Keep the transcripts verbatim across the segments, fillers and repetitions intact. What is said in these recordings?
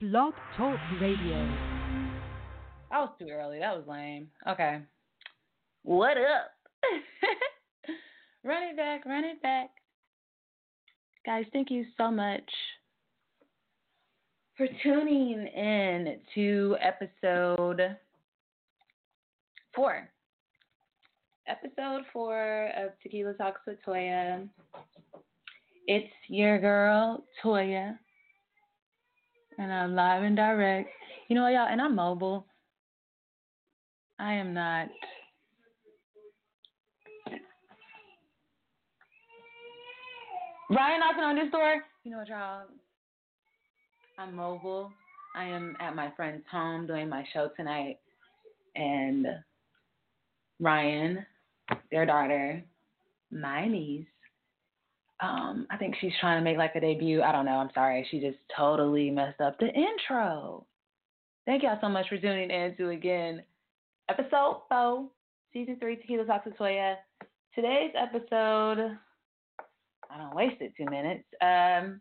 Blog Talk Radio. I was too early. That was lame. Okay. What up? Run it back. Run it back. Guys, thank you so much for tuning in to episode four. Episode four of Tequila Talks with Toya. It's your girl, Toya. And I'm live and direct. You know what, y'all? And I'm mobile. I am not. Ryan knocking on this door. You know what, y'all? I'm mobile. I am at my friend's home doing my show tonight. And Ryan, their daughter, my niece, Um, I think she's trying to make like a debut. I don't know. I'm sorry. She just totally messed up the intro. Thank y'all so much for tuning in to, again, episode four, season three, Tequila Talks with Toya. Today's episode, I don't waste it two minutes, um,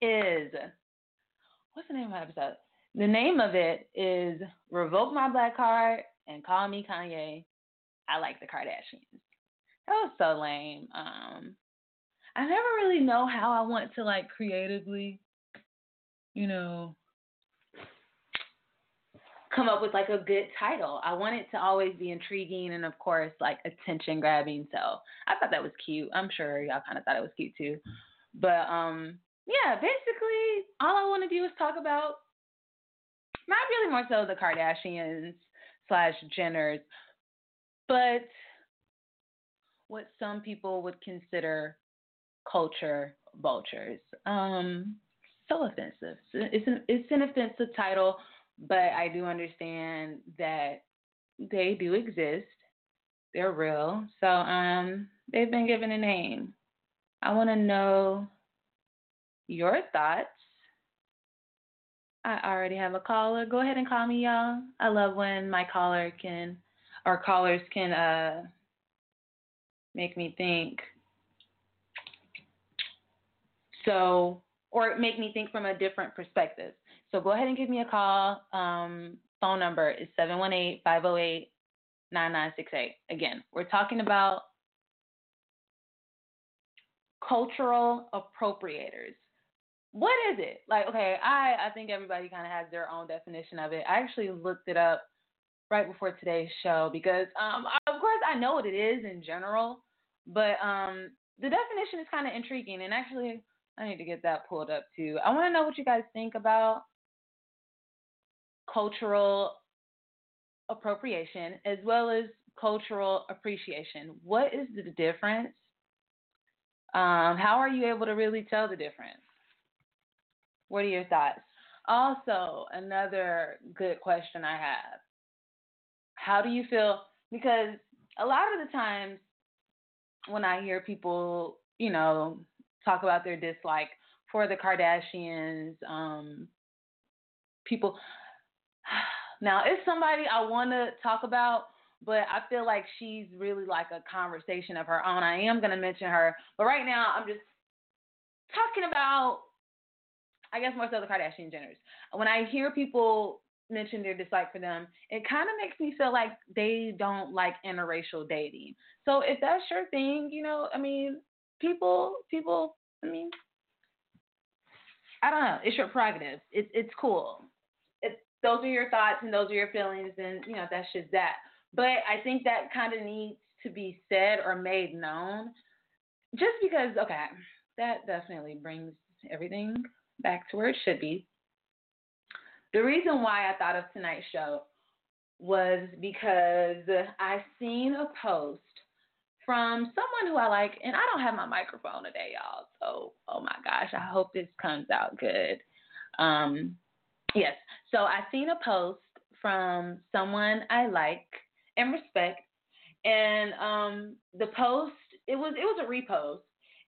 is, what's the name of my episode? The name of it is Revoke My Black Card and Call Me Kanye. I Like the Kardashians. That was so lame. Um. I never really know how I want to, like, creatively, you know, come up with, like, a good title. I want it to always be intriguing and, of course, like, attention-grabbing. So I thought that was cute. I'm sure y'all kind of thought it was cute, too. But, um, yeah, basically, all I want to do is talk about, not really more so the Kardashians slash Jenners, but what some people would consider culture vultures. Um, so offensive. It's an, it's an offensive title, but I do understand that they do exist. They're real. So um, they've been given a name. I want to know your thoughts. I already have a caller. Go ahead and call me, y'all. I love when my caller can, or callers can uh, make me think. So, or make me think from a different perspective. So go ahead and give me a call. Um, phone number is seven one eight, five oh eight, nine nine six eight. Again, we're talking about cultural appropriators. What is it? Like, okay, I, I think everybody kind of has their own definition of it. I actually looked it up right before today's show because, um, of course, I know what it is in general, but um, the definition is kind of intriguing. And actually, I need to get that pulled up, too. I want to know what you guys think about cultural appropriation as well as cultural appreciation. What is the difference? Um, how are you able to really tell the difference? What are your thoughts? Also, another good question I have. How do you feel? Because a lot of the times when I hear people, you know, talk about their dislike for the Kardashians, um, people. Now, it's somebody I want to talk about, but I feel like she's really like a conversation of her own. I am going to mention her, but right now I'm just talking about, I guess, more so the Kardashian Jenners. When I hear people mention their dislike for them, it kind of makes me feel like they don't like interracial dating. So if that's your thing, you know, I mean, People, people, I mean, I don't know. It's your prerogative. It's it's cool. It's, those are your thoughts and those are your feelings, and, you know, that's just that. But I think that kind of needs to be said or made known just because, okay, that definitely brings everything back to where it should be. The reason why I thought of tonight's show was because I seen a post from someone who I like, and I don't have my microphone today, y'all, so, oh my gosh, I hope this comes out good. Um, yes, so I seen a post from someone I like and respect, and um, the post, it was, it was a repost,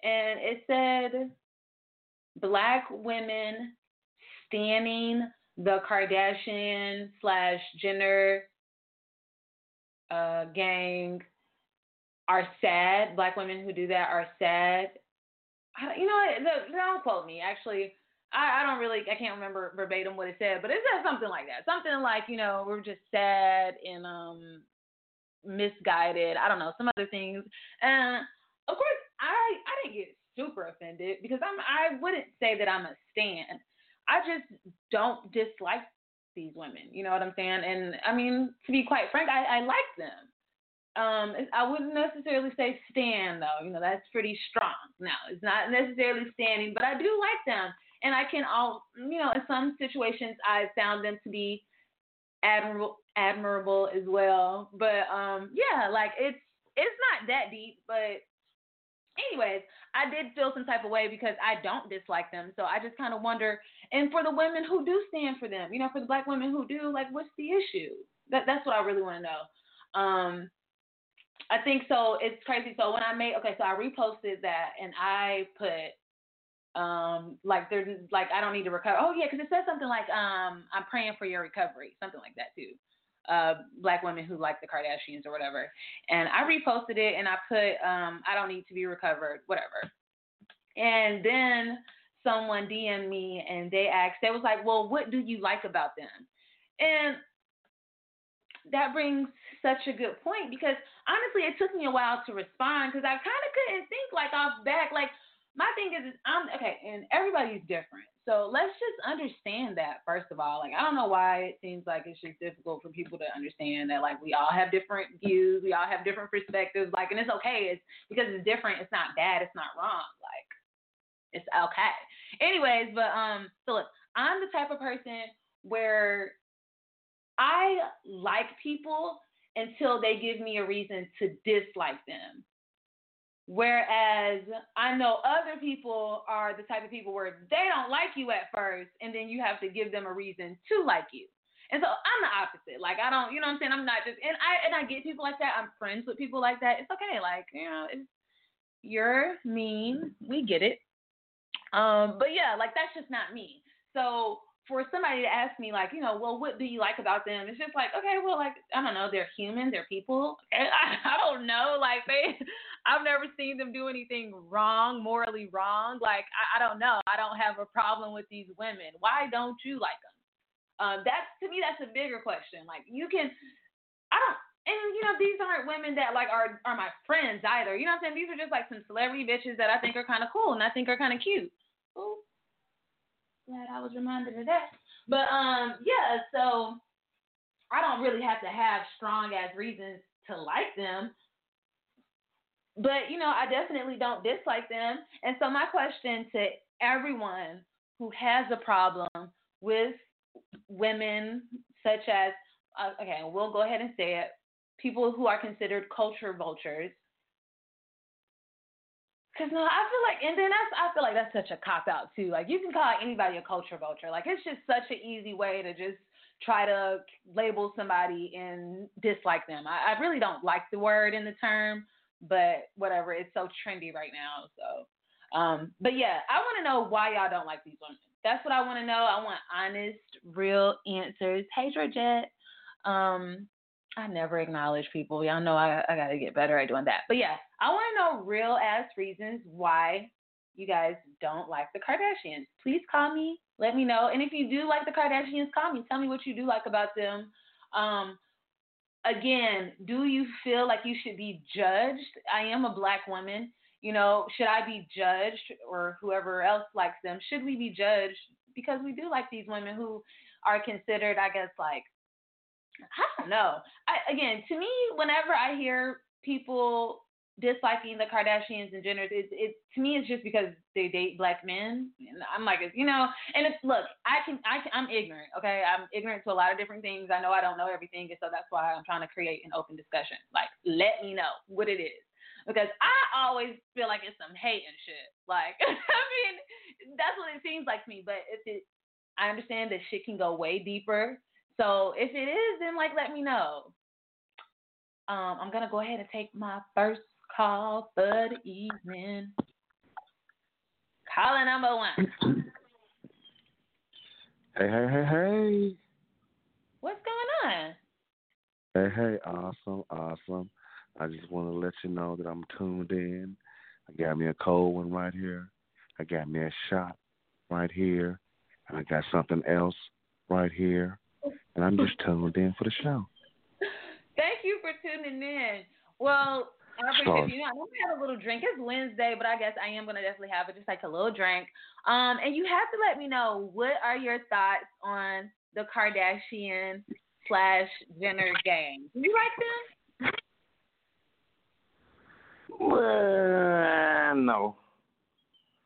and it said, Black women standing the Kardashian slash Jenner uh, gang are sad. Black women who do that are sad. I, you know, don't quote me. Actually, I, I don't really, I can't remember verbatim what it said, but it said something like that. Something like, you know, we're just sad and um, misguided. I don't know, some other things. And of course, I, I didn't get super offended because I'm, I wouldn't say that I'm a stan. I just don't dislike these women. You know what I'm saying? And I mean, to be quite frank, I, I like them. Um, I wouldn't necessarily say stan though. You know, that's pretty strong. No, it's not necessarily standing, but I do like them. And I can all, you know, in some situations I found them to be admirable, admirable as well. But um, yeah, like it's, it's not that deep, but anyways, I did feel some type of way because I don't dislike them. So I just kind of wonder, and for the women who do stand for them, you know, for the Black women who do, like, what's the issue? That, that's what I really want to know. Um, I think so. It's crazy. So when I made, okay, so I reposted that and I put, um, like, there's like, I don't need to recover. Oh yeah. Cause it says something like, um, I'm praying for your recovery, something like that too. Uh, Black women who like the Kardashians or whatever. And I reposted it and I put, um, I don't need to be recovered, whatever. And then someone D M'd me and they asked, they was like, well, what do you like about them? And that brings such a good point because honestly, it took me a while to respond because I kind of couldn't think like off back. Like my thing is, is I'm okay. And everybody's different. So let's just understand that, first of all. Like, I don't know why it seems like it's just difficult for people to understand that, like, we all have different views. We all have different perspectives. Like, and it's okay. It's because it's different. It's not bad. It's not wrong. Like, it's okay. Anyways, but, um, so look, I'm the type of person where I like people until they give me a reason to dislike them. Whereas I know other people are the type of people where they don't like you at first, and then you have to give them a reason to like you. And so I'm the opposite. Like, I don't, you know what I'm saying? I'm not just, and I and I get people like that. I'm friends with people like that. It's okay. Like, you know, it's, you're mean. We get it. Um, but yeah, like, that's just not me. So for somebody to ask me, like, you know, well, what do you like about them? It's just like, okay, well, like, I don't know. They're human. They're people. I, I don't know. Like, they, I've never seen them do anything wrong, morally wrong. Like, I, I don't know. I don't have a problem with these women. Why don't you like them? Um, that's, to me, that's a bigger question. Like, you can, I don't, and, you know, these aren't women that, like, are, are my friends either. You know what I'm saying? These are just, like, some celebrity bitches that I think are kind of cool and I think are kind of cute. Ooh. Glad I was reminded of that. But, um, yeah, so I don't really have to have strong-ass reasons to like them. But, you know, I definitely don't dislike them. And so my question to everyone who has a problem with women such as, uh, okay, we'll go ahead and say it, people who are considered culture vultures. Because no, I feel like, and then that's, I feel like that's such a cop-out, too. Like, you can call anybody a culture vulture. Like, it's just such an easy way to just try to label somebody and dislike them. I, I really don't like the word and the term, but whatever. It's so trendy right now. So, um, but, yeah, I want to know why y'all don't like these women. That's what I want to know. I want honest, real answers. Hey, Georgette. Um, I never acknowledge people. Y'all know I, I got to get better at doing that. But, yeah, I want to know real-ass reasons why you guys don't like the Kardashians. Please call me. Let me know. And if you do like the Kardashians, call me. Tell me what you do like about them. Um, again, do you feel like you should be judged? I am a Black woman. You know, should I be judged, or whoever else likes them? Should we be judged? Because we do like these women who are considered, I guess, like, I don't know. I, again, to me, whenever I hear people disliking the Kardashians and Jenners, it, it, to me, it's just because they date Black men. And I'm like, you know, and it's, look, I can, I can, I'm ignorant. Okay. I'm ignorant to a lot of different things. I know I don't know everything. And so that's why I'm trying to create an open discussion. Like, let me know what it is. because I always feel like it's some hate and shit. Like, I mean, that's what it seems like to me. But if it, I understand that shit can go way deeper. So if it is, then like, let me know. Um, I'm gonna go ahead and take my first call for the evening. Caller number one. Hey, hey, hey, hey. What's going on? Hey, hey, awesome, awesome. I just want to let you know that I'm tuned in. I got me a cold one right here. I got me a shot right here. And I got something else right here. And I'm just tuned in for the show. Thank you for tuning in. Well, I appreciate you. You know, I'm going to have a little drink. It's Wednesday, but I guess I am going to definitely have it, just like a little drink. Um, and you have to let me know, what are your thoughts on the Kardashian slash Jenner gang? Can you write them? Well, no.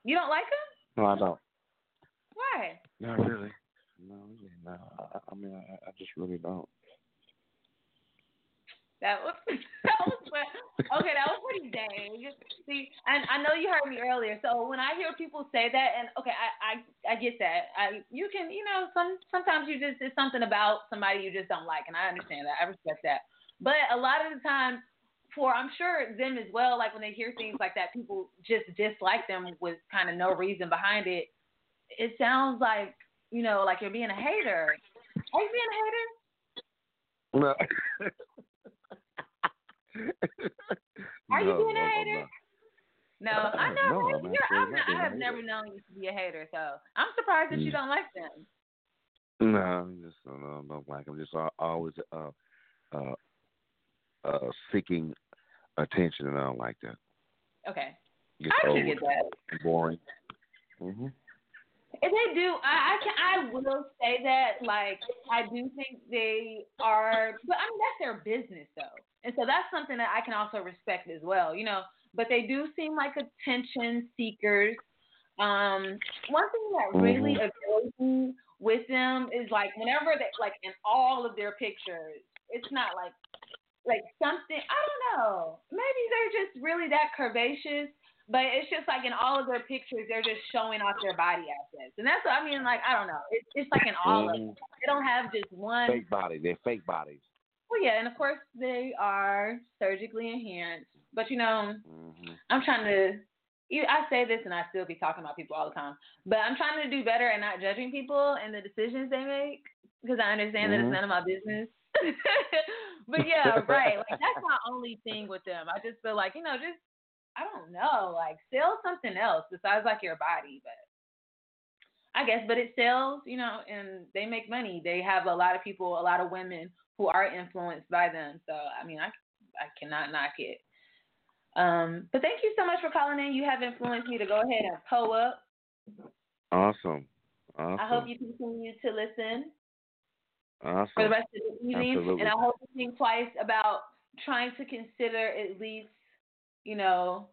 You don't like them? No, I don't. Why? Not really. No, no. I, I mean, I, I just really don't. That was that was okay. That was pretty dang. See, and I know you heard me earlier. So when I hear people say that, and okay, I, I, I get that. I you can you know some sometimes you just it's something about somebody you just don't like, and I understand that. I respect that. But a lot of the times, for I'm sure them as well, like when they hear things like that, people just dislike them with kind of no reason behind it. It sounds like you know like you're being a hater. Are you being a hater? No. Are you no, being a no, hater? No, no. no, I know. No, you're, I'm not, I have never known you to be a hater, so I'm surprised that you don't like them. No, I just don't, know, don't like them. Just always uh, uh, uh, seeking attention, and I don't like that. Okay, just I can get that. Boring. Mm-hmm. If they do, I I, can, I will say that, like, I do think they are, but I mean, that's their business, though. And so that's something that I can also respect as well, you know. But they do seem like attention seekers. Um, one thing that really annoys me with them is, like, whenever they, like, in all of their pictures, it's not like, like something, I don't know. Maybe they're just really that curvaceous. But it's just like in all of their pictures, they're just showing off their body assets. And that's what I mean, like, I don't know. It's, it's like in all mm. of them. They don't have just one. Fake body. They're fake bodies. Well, yeah. And of course, they are surgically enhanced. But, you know, mm-hmm. I'm trying to, I say this and I still be talking about people all the time. But I'm trying to do better at not judging people and the decisions they make. Because I understand mm-hmm. that it's none of my business. But, yeah, right. Like, that's my only thing with them. I just feel like, you know, just. I don't know, like, sell something else besides, like, your body, but I guess, but it sells, you know, and they make money. They have a lot of people, a lot of women who are influenced by them, so, I mean, I, I cannot knock it. Um, but thank you so much for calling in. You have influenced me to go ahead and pull up. Awesome. Awesome. I hope you continue to listen awesome. for the rest of the evening, Absolutely. and I hope you think twice about trying to consider at least you know,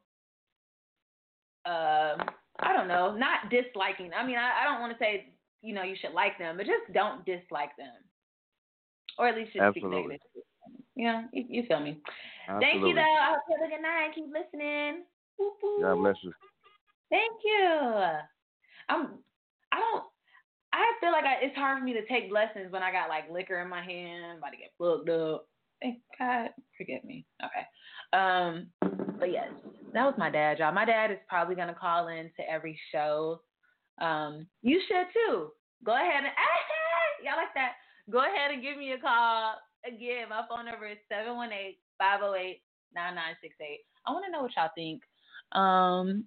uh, I don't know, not disliking. I mean, I, I don't want to say, you know, you should like them, but just don't dislike them. Or at least just Absolutely. speak negative. You know, you, you feel me. Absolutely. Thank you, though. I hope you have a good night. Keep listening. Boop, boop. God bless you. Thank you. I'm, I don't, I feel like I, it's hard for me to take blessings when I got, like, liquor in my hand, about to get fucked up. Thank God. Forgive me. Okay. Um, but yes, that was my dad, y'all. My dad is probably going to call in to every show. Um, you should too. Go ahead and, hey, y'all like that? Go ahead and give me a call. Again, my phone number is seven one eight, five oh eight, nine nine six eight. I want to know what y'all think. Um,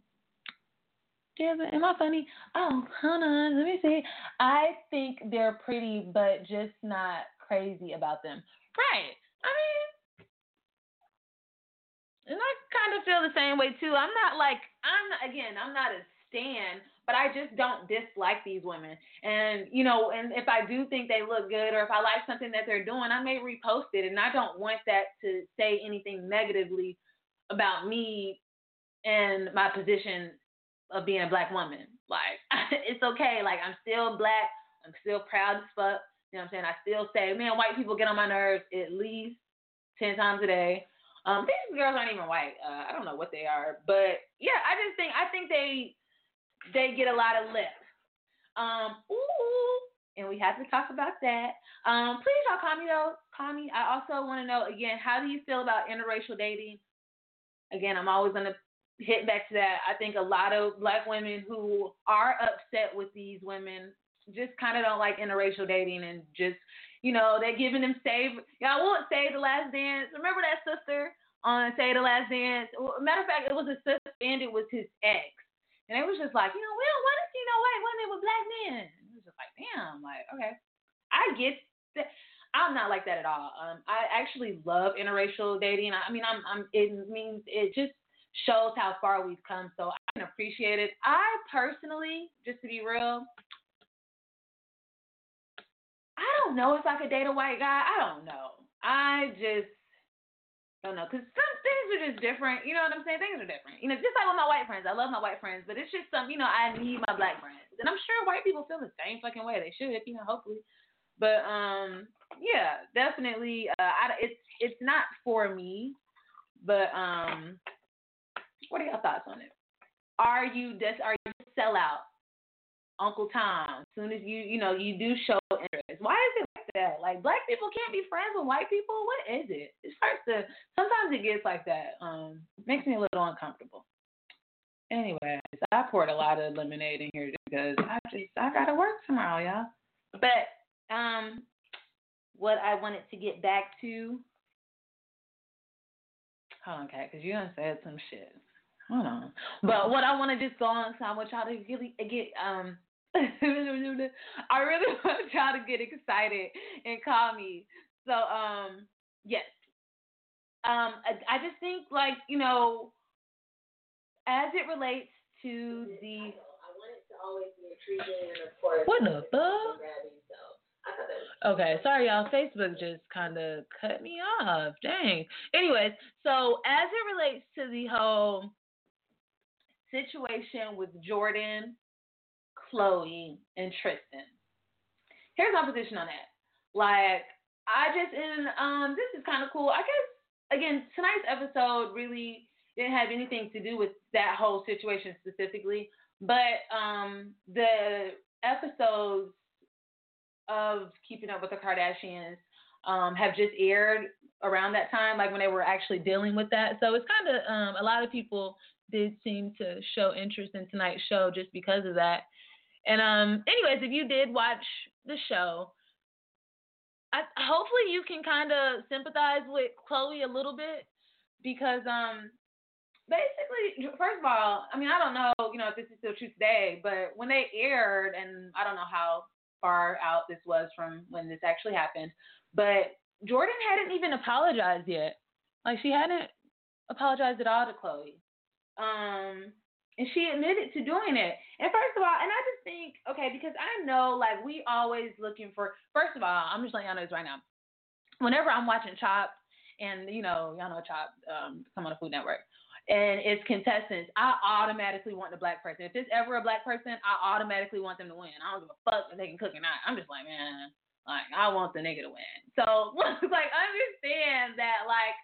damn it, am I funny? Oh, hold on. Let me see. I think they're pretty, but just not crazy about them. Right. I mean, and I kind of feel the same way, too. I'm not like, I'm not, again, I'm not a stan, but I just don't dislike these women. And, you know, and if I do think they look good or if I like something that they're doing, I may repost it. And I don't want that to say anything negatively about me and my position of being a black woman. Like, it's okay. Like, I'm still black. I'm still proud as fuck. You know what I'm saying? I still say, man, white people get on my nerves at least ten times a day. Um, these girls aren't even white. Uh, I don't know what they are, but yeah, I just think I think they they get a lot of lip. Um, ooh, and we have to talk about that. Um, please y'all call me though. Call me. I also want to know again, how do you feel about interracial dating? Again, I'm always gonna hit back to that. I think a lot of black women who are upset with these women just kind of don't like interracial dating and just, you know, they're giving them save. Y'all won't Save the Last Dance. Remember that sister on Save the Last Dance? Well, matter of fact, it was a sister and it was his ex. And it was just like, you know, we don't want to see no white women with black men. It was just like, damn, like, okay. I get that. I'm not like that at all. Um, I actually love interracial dating. I mean, I'm, I'm, it means, it just shows how far we've come. So I can appreciate it. I personally, just to be real, I don't know if I could date a white guy. I don't know. I just don't know. Because some things are just different. You know what I'm saying? Things are different. You know, just like with my white friends. I love my white friends. But it's just some, you know, I need my black friends. And I'm sure white people feel the same fucking way. They should, you know, hopefully. But, um, yeah, definitely, uh, I, it's it's not for me, but um, what are y'all thoughts on it? Are you just, are you sell out, Uncle Tom, as soon as you, you know, you do show interest? Why is it like that? Like, black people can't be friends with white people? What is it? It starts to, sometimes it gets like that. Um, it makes me a little uncomfortable. Anyways, I poured a lot of lemonade in here because I just, I got to work tomorrow, y'all. But, Um, what I wanted to get back to. Hold on, Kat, because you done said some shit. Hold on. But what I want to just go on, so I want y'all to really get, um, I really want y'all to get excited and call me. So, um, yes. Um, I, I just think, like, you know, as it relates to the. I want it to always be intriguing and, of course. What the fuck? Okay, sorry y'all, Facebook just kind of cut me off, dang. Anyways, so as it relates to the whole situation with Jordan, Chloe, and Tristan, here's my position on that. Like, I just, and um, this is kind of cool. I guess, again, tonight's episode really didn't have anything to do with that whole situation specifically, but um, the episodes of Keeping Up with the Kardashians um, have just aired around that time, like when they were actually dealing with that. So it's kind of, um, a lot of people did seem to show interest in tonight's show just because of that. And um, anyways, if you did watch the show, I, hopefully you can kind of sympathize with Chloe a little bit because um, basically, first of all, I mean, I don't know, you know, if this is still true today, but when they aired, and I don't know how far out this was from when this actually happened, but Jordan hadn't even apologized yet. Like, she hadn't apologized at all to Chloe, um, and she admitted to doing it. And first of all, and I just think, okay, because I know, like, we always looking for, first of all, I'm just letting y'all know this right now, whenever I'm watching Chopped, and you know, y'all know Chopped, um, come on the Food Network, and it's contestants, I automatically want the black person. If it's ever a black person, I automatically want them to win. I don't give a fuck if they can cook or not. I'm just like, man, like, I want the nigga to win. So, like, understand that, like,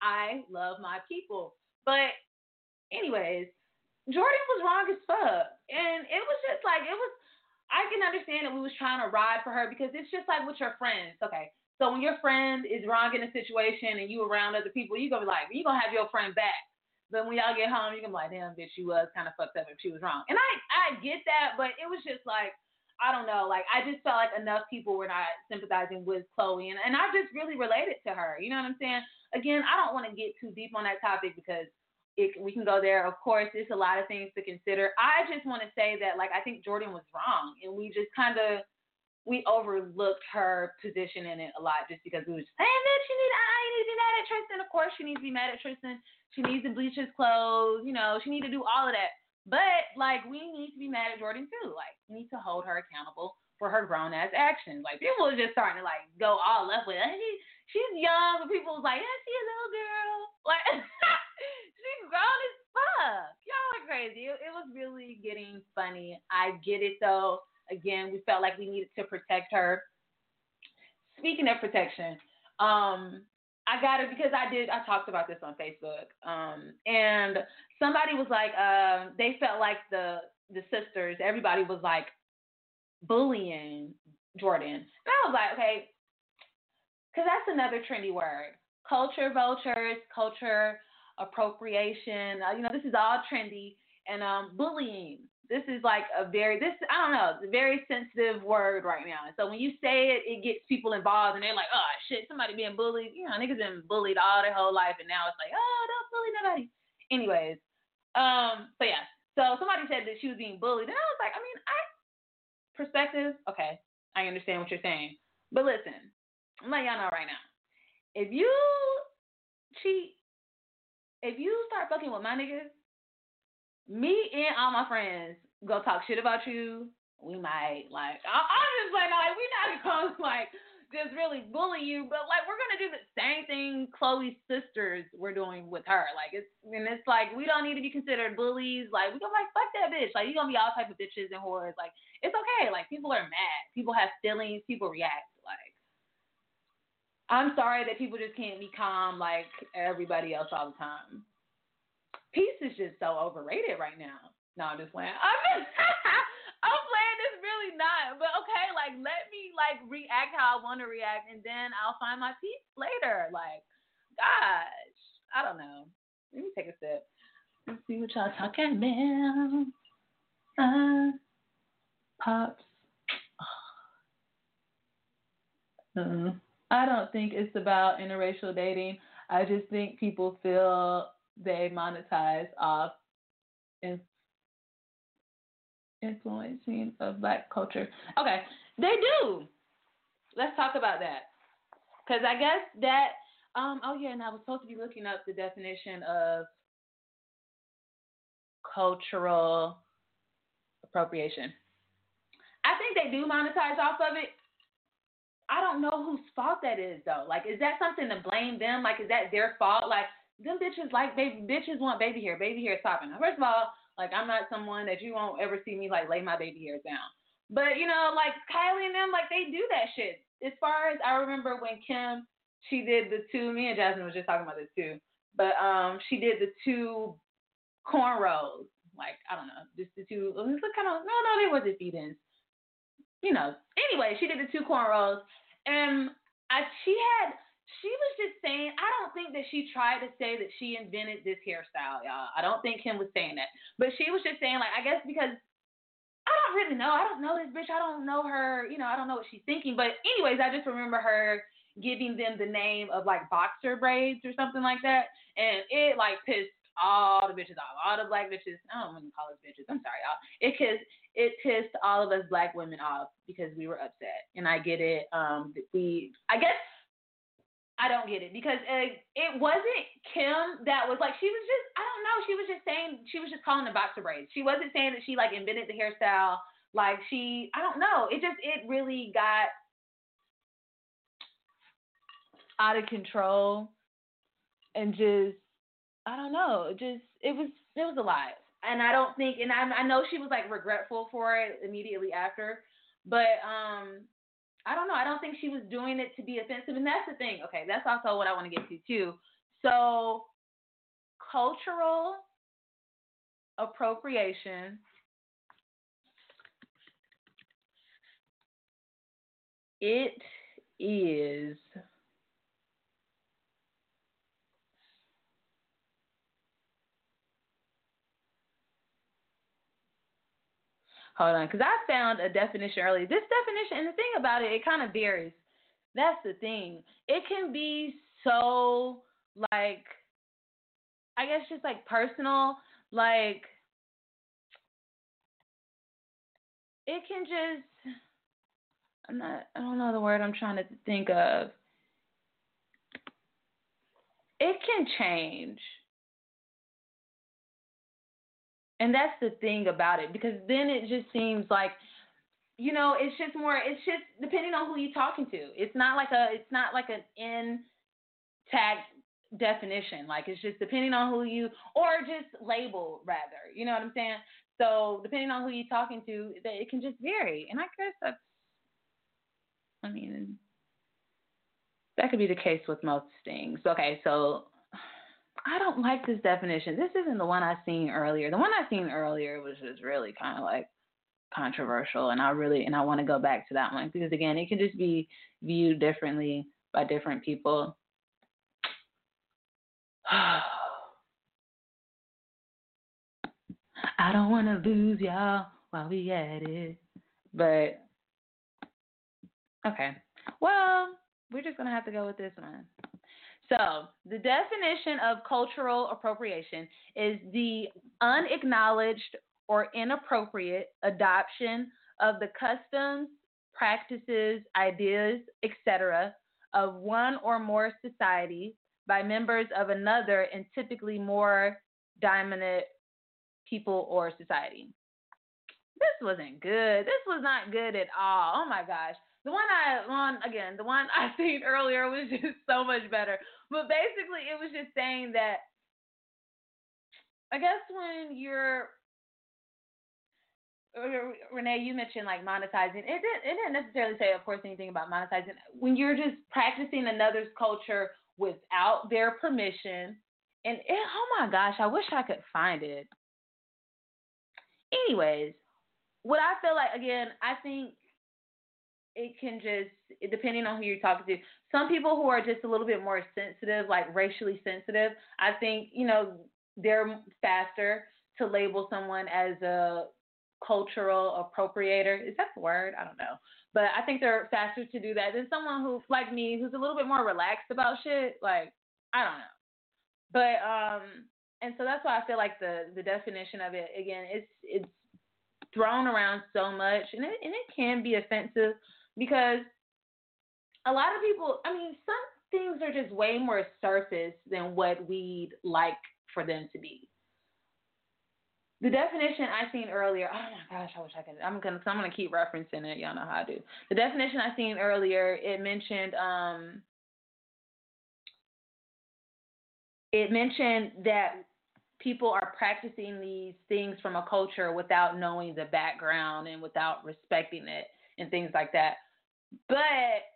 I love my people. But anyways, Jordan was wrong as fuck. And it was just like, it was, I can understand that we was trying to ride for her because it's just like with your friends. Okay, so when your friend is wrong in a situation and you around other people, you're going to be like, you're going to have your friend back. But when y'all get home, you can be like, damn, bitch, she was kind of fucked up if she was wrong. And I, I get that, but it was just like, I don't know. Like, I just felt like enough people were not sympathizing with Chloe. And, and I just really related to her. You know what I'm saying? Again, I don't want to get too deep on that topic because it, we can go there. Of course, there's a lot of things to consider. I just want to say that, like, I think Jordan was wrong. And we just kind of, we overlooked her position in it a lot just because we were just, hey, bitch, you need, I need to be mad at Tristan. Of course, she needs to be mad at Tristan. She needs to bleach his clothes, you know, she needs to do all of that. But, like, we need to be mad at Jordan, too. Like, we need to hold her accountable for her grown-ass actions. Like, people are just starting to, like, go all up with her. She, she's young, but people was like, yeah, she's a little girl. Like, she's grown as fuck. Y'all are crazy. It, it was really getting funny. I get it, though. Again, we felt like we needed to protect her. Speaking of protection, um... I got it because I did, I talked about this on Facebook. Um, and somebody was like, um, they felt like the, the sisters, everybody was like bullying Jordan. And I was like, okay, because that's another trendy word. Culture vultures, culture appropriation. Uh, you know, this is all trendy. And um, bullying, this is like a very, this, I don't know, it's a very sensitive word right now. And so when you say it, it gets people involved and they're like, oh, shit, somebody being bullied. You know, niggas been bullied all their whole life. And now it's like, oh, don't bully nobody. Anyways, um, so yeah. So somebody said that she was being bullied. And I was like, I mean, I, perspective, okay, I understand what you're saying. But listen, I'm letting y'all know right now. If you cheat, if you start fucking with my niggas, me and all my friends go talk shit about you. We might, like, I'm just like, like we're not going to, like, just really bully you, but, like, we're going to do the same thing Chloe's sisters were doing with her. Like, it's, and it's like, we don't need to be considered bullies. Like, we're going to, like, fuck that bitch. Like, you're going to be all type of bitches and whores. Like, it's okay. Like, people are mad. People have feelings. People react. Like, I'm sorry that people just can't be calm like everybody else all the time. Peace is just so overrated right now. No, I'm just playing. I'm, just, I'm playing. It's really not. But okay, like, let me, like, react how I want to react, and then I'll find my peace later. Like, gosh, I don't know. Let me take a sip. Let's see what y'all talking about. Uh, pops. Oh. Mm-mm. I don't think it's about interracial dating. I just think people feel they monetize off in- influencing of black culture. Okay, they do. Let's talk about that. Because I guess that, um, oh yeah, and I was supposed to be looking up the definition of cultural appropriation. I think they do monetize off of it. I don't know whose fault that is, though. Like, is that something to blame them? Like, is that their fault? Like, them bitches like baby, bitches want baby hair. Baby hair is popping. First of all, like, I'm not someone that you won't ever see me, like, lay my baby hairs down. But, you know, like, Kylie and them, like, they do that shit. As far as I remember when Kim, she did the two, me and Jasmine was just talking about this too, but um, she did the two cornrows. Like, I don't know, just the two, it was kind of, no, no, they wasn't feed-ins. You know, anyway, she did the two cornrows, and I, she had, she was just saying, I don't think that she tried to say that she invented this hairstyle, y'all. I don't think Kim was saying that. But she was just saying, like, I guess because I don't really know. I don't know this bitch. I don't know her. You know, I don't know what she's thinking. But anyways, I just remember her giving them the name of, like, boxer braids or something like that. And it, like, pissed all the bitches off. All the black bitches. I don't want to call us bitches. I'm sorry, y'all. It pissed, it pissed all of us black women off because we were upset. And I get it. Um, we, I guess, I don't get it because it, it wasn't Kim that was like, she was just, I don't know. She was just saying, she was just calling the boxer braids. She wasn't saying that she, like, invented the hairstyle. Like, she, I don't know. It just, it really got out of control and just, I don't know. Just, it was, it was a lot. And I don't think, and I, I know she was, like, regretful for it immediately after, but, um, I don't know. I don't think she was doing it to be offensive. And that's the thing. Okay, that's also what I want to get to, too. So, cultural appropriation it is Hold on, because I found a definition earlier. This definition, and the thing about it, it kind of varies. That's the thing. It can be so, like, I guess just, like, personal. Like, it can just, I'm not, I don't know the word I'm trying to think of. It can change. And that's the thing about it, because then it just seems like, you know, it's just more, it's just depending on who you're talking to. It's not like a, it's not like an intact definition. Like, it's just depending on who you, or just label rather, you know what I'm saying? So depending on who you're talking to, it can just vary. And I guess that's, I mean, that could be the case with most things. Okay, so I don't like this definition. This isn't the one I seen earlier. The one I seen earlier was just really kind of like controversial, and I really and I want to go back to that one because, again, it can just be viewed differently by different people. I don't want to lose y'all while we at it. But, okay. Well, we're just going to have to go with this one. So, the definition of cultural appropriation is the unacknowledged or inappropriate adoption of the customs, practices, ideas, et cetera of one or more societies by members of another and typically more dominant people or society. This wasn't good. This was not good at all. Oh my gosh. The one I, on, again, the one I seen earlier was just so much better. But basically, it was just saying that, I guess when you're, Renee, you mentioned like monetizing. It didn't, it didn't necessarily say, of course, anything about monetizing. When you're just practicing another's culture without their permission. And it, oh my gosh, I wish I could find it. Anyways, what I feel like, again, I think it can just, depending on who you're talking to, some people who are just a little bit more sensitive, like racially sensitive, I think, you know, they're faster to label someone as a cultural appropriator. Is that the word? I don't know. But I think they're faster to do that than someone who, like me, who's a little bit more relaxed about shit. Like, I don't know. But, um, and so that's why I feel like the, the definition of it, again, it's it's thrown around so much, and it, and it can be offensive because a lot of people, I mean, some things are just way more surface than what we'd like for them to be. The definition I seen earlier, oh my gosh, I wish I could, I'm going to, I'm going to keep referencing it. Y'all know how I do. The definition I seen earlier, it mentioned, um, it mentioned that people are practicing these things from a culture without knowing the background and without respecting it and things like that. But,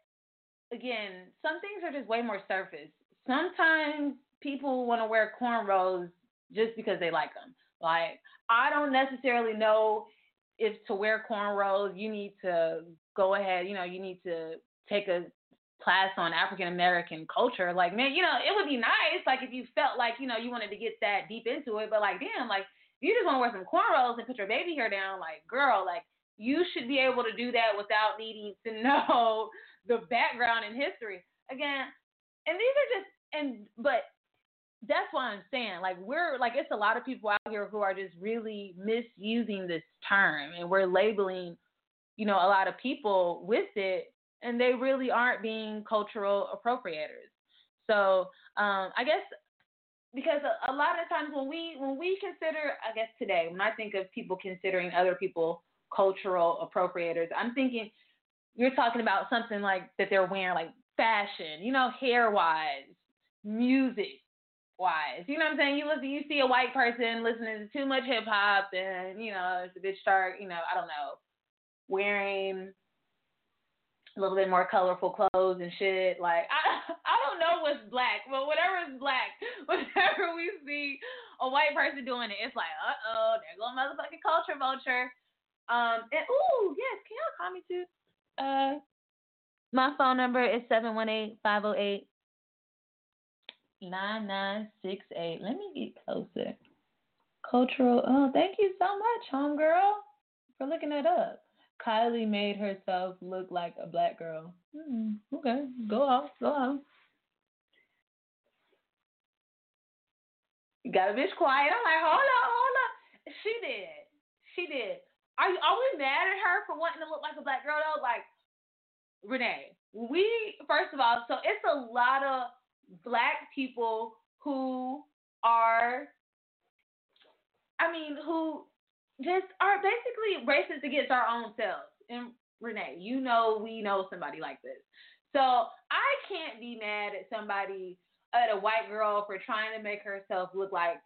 again, some things are just way more surface. Sometimes people want to wear cornrows just because they like them. Like, I don't necessarily know if to wear cornrows, you need to go ahead, you know, you need to take a class on African American culture. Like, man, you know, it would be nice, like, if you felt like, you know, you wanted to get that deep into it, but, like, damn, like, you just want to wear some cornrows and put your baby hair down, like, girl, like, you should be able to do that without needing to know the background and history. Again, and these are just, and, but that's why I'm saying, like, we're, like, it's a lot of people out here who are just really misusing this term, and we're labeling, you know, a lot of people with it, and they really aren't being cultural appropriators. So um, I guess because a, a lot of times when we when we consider, I guess today, when I think of people considering other people cultural appropriators, I'm thinking you're talking about something like that they're wearing, like fashion, you know, hair-wise, music-wise. You know what I'm saying? You listen, you see a white person listening to too much hip-hop and, you know, it's a bitch start, you know, I don't know, wearing a little bit more colorful clothes and shit. Like, I I don't know what's black, but whatever is black, whenever we see a white person doing it, it's like, uh-oh, there go motherfucking culture vulture. Um, and, ooh, yes, can y'all call me too? Uh, my phone number is seven one eight, five oh eight, nine nine six eight. Let me get closer. Cultural, oh, thank you so much, homegirl, for looking that up. Kylie made herself look like a black girl. Hmm, okay, go off, go off. You got a bitch quiet. I'm like, hold up, hold up. She did. She did. Are you, are we mad at her for wanting to look like a black girl, though? Like, Renee, we, first of all, so it's a lot of black people who are, I mean, who just are basically racist against our own selves. And Renee, you know, we know somebody like this. So I can't be mad at somebody, at a white girl, for trying to make herself look like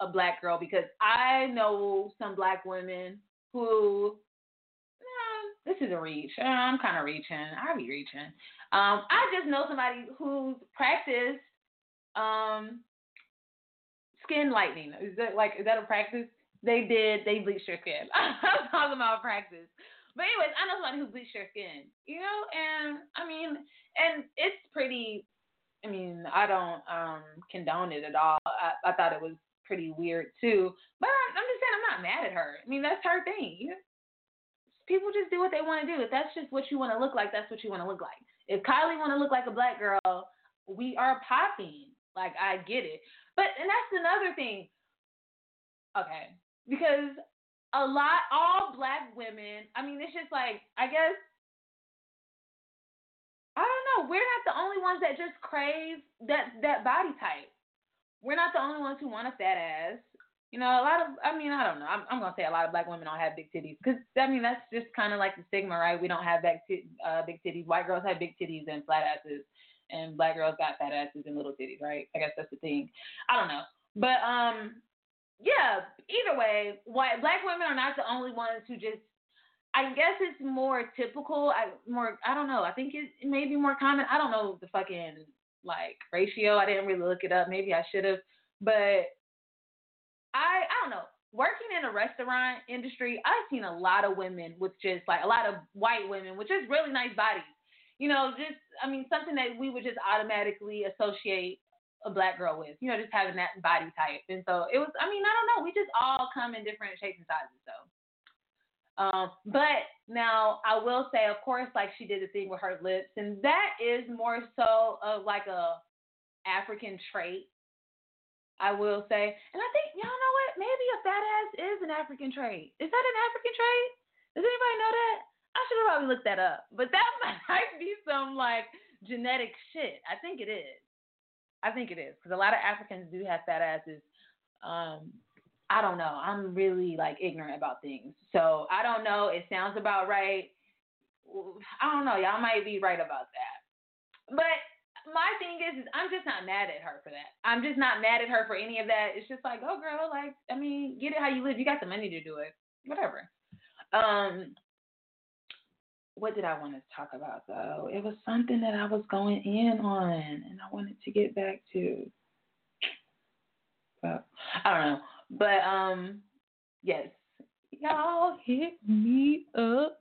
a black girl, because I know some black women who, you know, This is a reach. Uh, I'm kind of reaching. I be reaching. Um, I just know somebody who's practiced um, skin lightening. Is that like is that a practice? They did. They bleached their skin. I'm talking about practice. But anyways, I know somebody who bleached their skin. You know, and I mean, and it's pretty. I mean, I don't um, condone it at all. I, I thought it was pretty weird too. But I'm, I'm just saying, I'm not mad at her. I mean, that's her thing. You know? People just do what they want to do. If that's just what you want to look like, that's what you want to look like. If Kylie want to look like a black girl, we are popping. Like, I get it. But, and that's another thing. Okay. Because a lot, all black women, I mean, it's just like, I guess, I don't know. We're not the only ones that just crave that, that body type. We're not the only ones who want a fat ass. You know, a lot of, I mean, I don't know. I'm, I'm going to say a lot of black women don't have big titties. Because, I mean, that's just kind of like the stigma, right? We don't have that t- uh, big titties. White girls have big titties and flat asses. And black girls got fat asses and little titties, right? I guess that's the thing. I don't know. But, um, yeah, either way, white black women are not the only ones who just, I guess it's more typical. I more, I don't know. I think it, it may be more common. I don't know the fucking, like, ratio. I didn't really look it up. Maybe I should have. But I, I don't know, working in the restaurant industry, I've seen a lot of women with just like a lot of white women with just really nice bodies, you know, just, I mean, something that we would just automatically associate a black girl with, you know, just having that body type. And so it was, I mean, I don't know. We just all come in different shapes and sizes. So, um, but now I will say, of course, like she did the thing with her lips, and that is more so of like a African trait. I will say, and I think, y'all know what? Maybe a fat ass is an African trait. Is that an African trait? Does anybody know that? I should have probably looked that up. But that might be some, like, genetic shit. I think it is. I think it is. Because a lot of Africans do have fat asses. Um, I don't know. I'm really, like, ignorant about things. So, I don't know. It sounds about right. I don't know. Y'all might be right about that. But my thing is, is, I'm just not mad at her for that. I'm just not mad at her for any of that. It's just like, oh, girl, like, I mean, get it how you live. You got the money to do it. Whatever. Um, what did I want to talk about, though? It was something that I was going in on, and I wanted to get back to. Well, I don't know. But, um, yes. Y'all hit me up.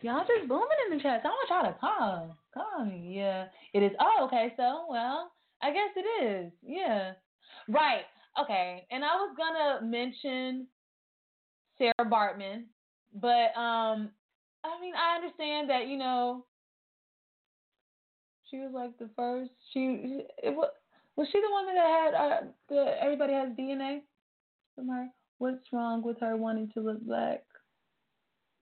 Y'all just booming in the chat. So I want y'all to call. Call me. Yeah. It is. Oh, okay. So, well, I guess it is. Yeah. Right. Okay. And I was going to mention Sarah Bartman, but, um, I mean, I understand that, you know, she was like the first. She, it was, was she the one that had, uh, the, everybody has D N A from her? What's wrong with her wanting to look black?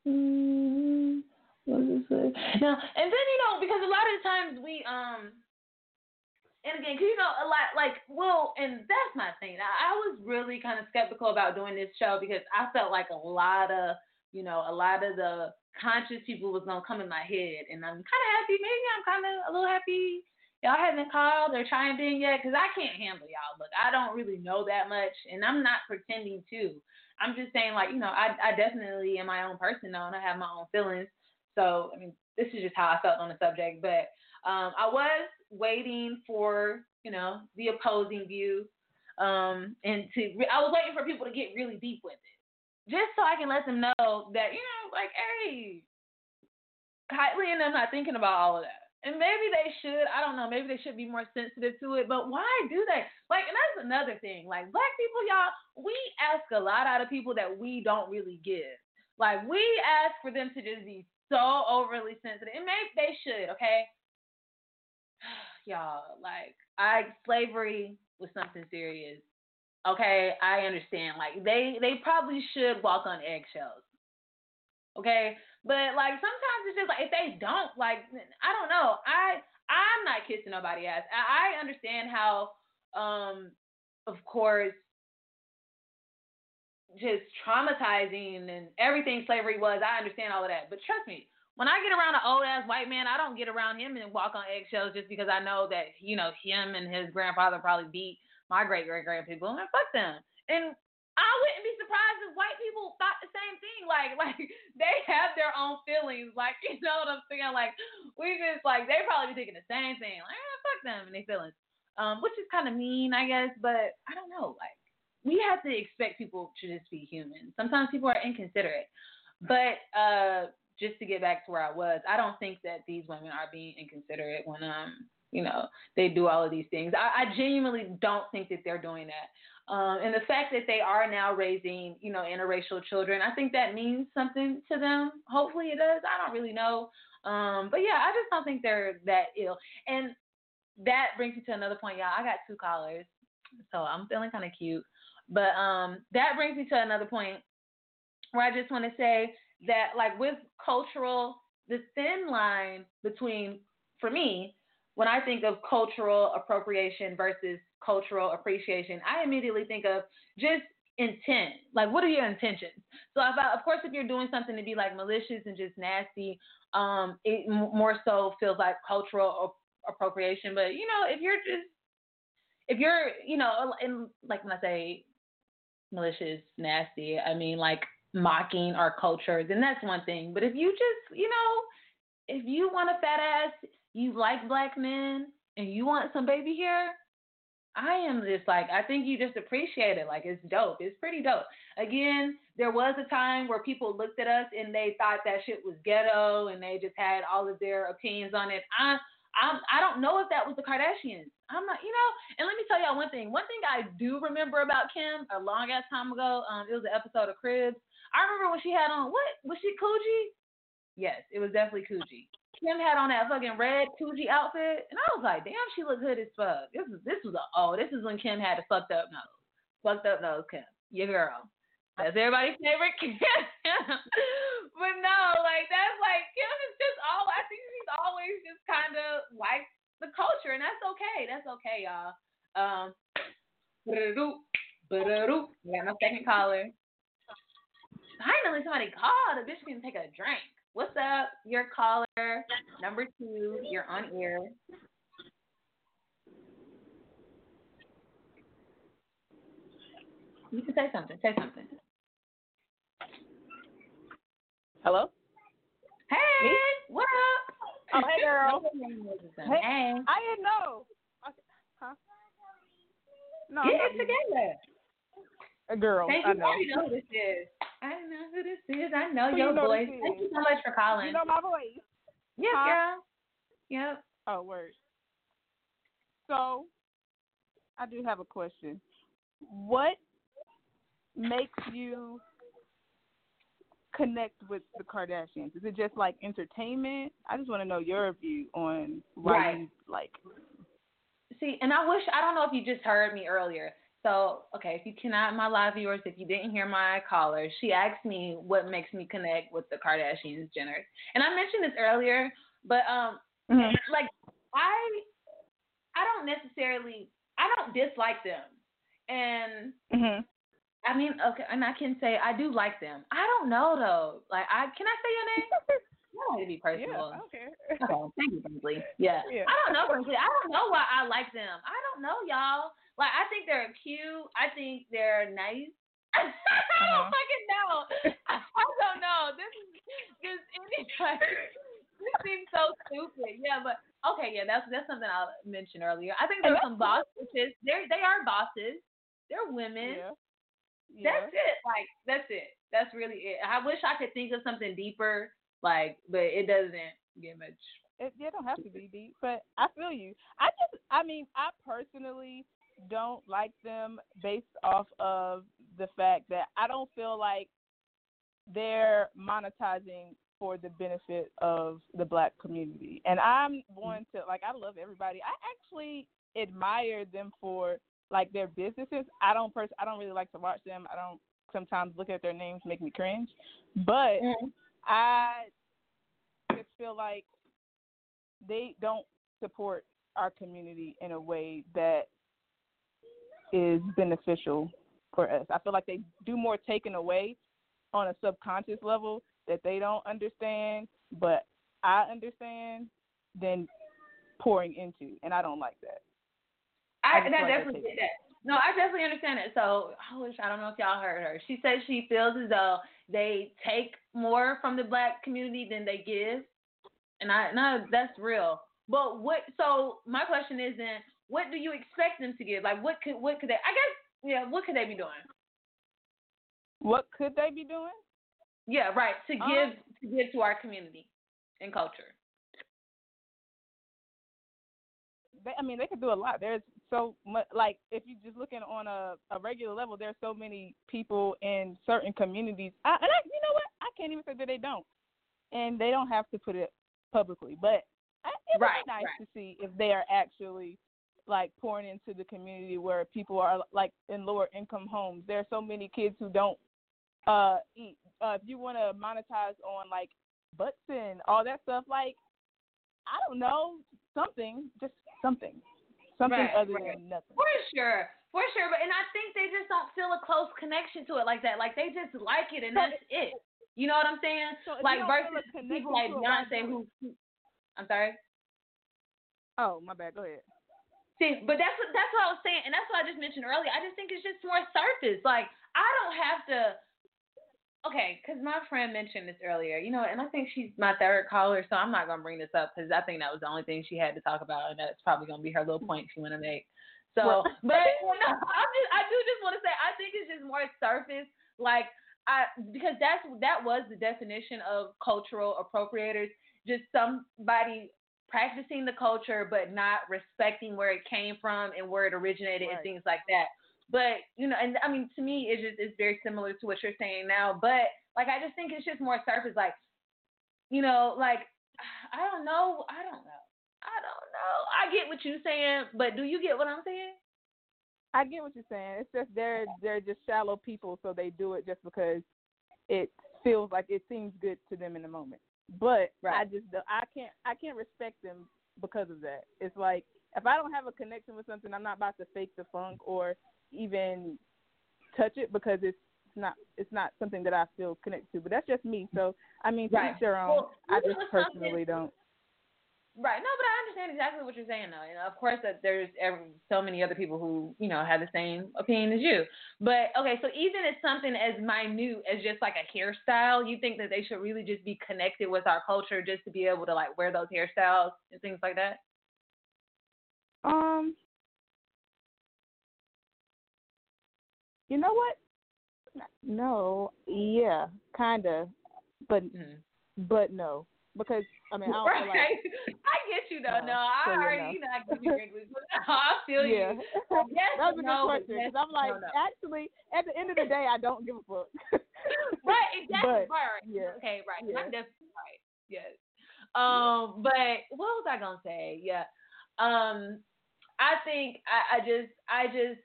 Mm-hmm. What does it say? Now, and then, you know, because a lot of the times we, um, and again, because, you know, a lot, like, well, and that's my thing. I, I was really kind of skeptical about doing this show because I felt like a lot of, you know, a lot of the conscious people was going to come in my head. And I'm kind of happy. Maybe I'm kind of a little happy y'all haven't called or chimed in yet because I can't handle y'all. Look, I don't really know that much, and I'm not pretending to. I'm just saying, like, you know, I, I definitely am my own person now, and I have my own feelings. So, I mean, this is just how I felt on the subject. But um, I was waiting for, you know, the opposing view. Um, and to re- I was waiting for people to get really deep with it. Just so I can let them know that, you know, like, hey, Kylie and them not thinking about all of that. And maybe they should. I don't know. Maybe they should be more sensitive to it. But why do they? Like, and that's another thing. Like, black people, y'all, we ask a lot out of people that we don't really give. Like, we ask for them to just be so overly sensitive. And maybe they should, okay? Y'all, like, I slavery was something serious. Okay, I understand. Like, they, they probably should walk on eggshells. Okay? But, like, sometimes it's just, like, if they don't, like, I don't know. I, I'm not kissing nobody's ass. I, I understand how, um, of course, just traumatizing and everything slavery was. I understand all of that. But trust me, when I get around an old-ass white man, I don't get around him and walk on eggshells just because I know that, you know, him and his grandfather probably beat my great-great-grandpeople. And fuck them. And I wouldn't be surprised if white people thought the same thing. Like, like they have their own feelings. Like, you know what I'm saying? Like, we just, like, they probably be thinking the same thing. Like, eh, fuck them and their feelings. Um, which is kind of mean, I guess, but I don't know. Like, we have to expect people to just be human. Sometimes people are inconsiderate. But uh, just to get back to where I was, I don't think that these women are being inconsiderate when, um, you know, they do all of these things. I, I genuinely don't think that they're doing that. Um, and the fact that they are now raising, you know, interracial children, I think that means something to them. Hopefully it does. I don't really know. Um, but, yeah, I just don't think they're that ill. And that brings me to another point, y'all. I got two callers, so I'm feeling kind of cute. But um, that brings me to another point where I just want to say that, like, with cultural, the thin line between, for me, when I think of cultural appropriation versus cultural appreciation, I immediately think of just intent. Like, what are your intentions? So, if I, of course, if you're doing something to be, like, malicious and just nasty, um, it more so feels like cultural appropriation. But, you know, if you're just, if you're, you know, in, like when I say malicious, nasty, I mean, like, mocking our culture, then that's one thing. But if you just, you know, if you want a fat ass, you like black men, and you want some baby hair, I am just like, I think you just appreciate it. Like, it's dope. It's pretty dope. Again, there was a time where people looked at us and they thought that shit was ghetto and they just had all of their opinions on it. I I, I don't know if that was the Kardashians. I'm not, you know, and let me tell y'all one thing. One thing I do remember about Kim a long ass time ago, um, it was an episode of Cribs. I remember when she had on, what? Was she Coogee? Yes, it was definitely Coogee. Kim had on that fucking red Coogee outfit, and I was like, damn, she looked good as fuck. This is this was a, oh, this is when Kim had a fucked up nose. Fucked up nose, Kim. Your girl. That's everybody's favorite Kim. But no, like, that's like, Kim is just all, I think she's always just kind of like the culture, and that's okay. That's okay, y'all. Um, got my second caller. Finally, somebody called. A bitch can take a drink. What's up? Your caller, number two. You're on air. You can say something. Say something. Hello? Hey! Me? What up? Oh, hey, girl. Hey. Hey. I didn't know. Huh? No. Get it together. A girl. Thank you. I know. I know who this is. I know who this is. I know who your you know voice. Thank you so much for calling. You know my voice. Yes, huh? Girl. Yep. Oh, word. So, I do have a question. What makes you connect with the Kardashians? Is it just like entertainment? I just want to know your view on why right. you like. See, and I wish, I don't know if you just heard me earlier. So, okay, if you cannot, my live viewers, if you didn't hear my caller, she asked me what makes me connect with the Kardashians, Jenner. And I mentioned this earlier, but, um, mm-hmm. like, I I don't necessarily, I don't dislike them. And, mm-hmm. I mean, okay, and I can say I do like them. I don't know, though. Like, I can I say your name? I don't want to be personal. Yeah, okay. Okay, thank you, Brinkley. Yeah. yeah. I don't know, Brinkley. I don't know why I like them. I don't know, y'all. Like, I think they're cute. I think they're nice. I don't uh-huh. fucking know. I don't know. This is just anyway. This seems so stupid. Yeah, but okay, yeah, that's that's something I mentioned earlier. I think there's some boss bitches. They they are bosses. They're women. Yeah. Yeah. That's it. Like that's it. That's really it. I wish I could think of something deeper. Like, but it doesn't get much. It, it don't have to be deep. But I feel you. I just, I mean, I personally don't like them based off of the fact that I don't feel like they're monetizing for the benefit of the black community. And I'm going to, like, I love everybody. I actually admire them for, like, their businesses. I don't pers- I don't really like to watch them. I don't sometimes look at their names, make me cringe. But mm-hmm. I just feel like they don't support our community in a way that is beneficial for us. I feel like they do more taken away on a subconscious level that they don't understand, but I understand than pouring into, and I don't like that. I, I that definitely did that. No, I definitely understand it. So I wish, I don't know if y'all heard her. She said she feels as though they take more from the black community than they give. And I no, that's real. But what, so my question is then, what do you expect them to give? Like what could, what could they, I guess, yeah, what could they be doing? What could they be doing? Yeah, right. To give, um, to give to our community and culture. They, I mean, they could do a lot. There's so much, like, if you're just looking on a, a regular level, there's so many people in certain communities. I, and I, you know what? I can't even say that they don't. And they don't have to put it publicly. But I, it would right, be nice right. to see if they are actually, like, pouring into the community where people are, like, in lower-income homes. There are so many kids who don't uh, eat. Uh, if you want to monetize on, like, butts and all that stuff, like, I don't know, something, just something. Something right, other right. than nothing. For sure. For sure. But, and I think they just don't feel a close connection to it like that. Like, they just like it, and so that's it. it. You know what I'm saying? So like, versus people like Beyonce who – I'm sorry? Oh, my bad. Go ahead. See, but that's what, that's what I was saying, and that's what I just mentioned earlier. I just think it's just more surface. Like, I don't have to – okay, because my friend mentioned this earlier. You know, and I think she's my third caller, so I'm not going to bring this up because I think that was the only thing she had to talk about, and that's probably going to be her little point she want to make. So, but you know, I'm just, I do just want to say I think it's just more surface, like – I, because that's that was the definition of cultural appropriators, just somebody practicing the culture but not respecting where it came from and where it originated right. and things like that. But, you know, and I mean, to me, it's just it's very similar to what you're saying now. But, like, I just think it's just more surface. Like, you know, like, I don't know. I don't know. I don't know. I get what you're saying, but do you get what I'm saying? I get what you're saying. It's just they're they're just shallow people, so they do it just because it feels like it seems good to them in the moment. But right. I just I can't I can't respect them because of that. It's like if I don't have a connection with something, I'm not about to fake the funk or even touch it because it's not it's not something that I feel connected to. But that's just me. So I mean, to right. each their own. Well, I just personally don't. Right. No, but I understand exactly what you're saying, though. You know, of course, that there's every, so many other people who, you know, have the same opinion as you. But, okay, so even if something as minute as just, like, a hairstyle, you think that they should really just be connected with our culture just to be able to, like, wear those hairstyles and things like that? Um, you know what? No. Yeah, kind of. But, mm-hmm. but no. Because, I mean, I don't right. feel like... I get you, though. No, no I so already... No. You know, I give you wriggles. No, I feel yeah. you. Yes, that was a no, good question. Because yes, I'm like, no, no. actually, at the end of the day, I don't give a fuck. Right, exactly. But, right. Yeah. Okay, right. Yeah. I'm definitely right. Yes. Um, yeah. But what was I going to say? Yeah. Um, I think I, I just... I just...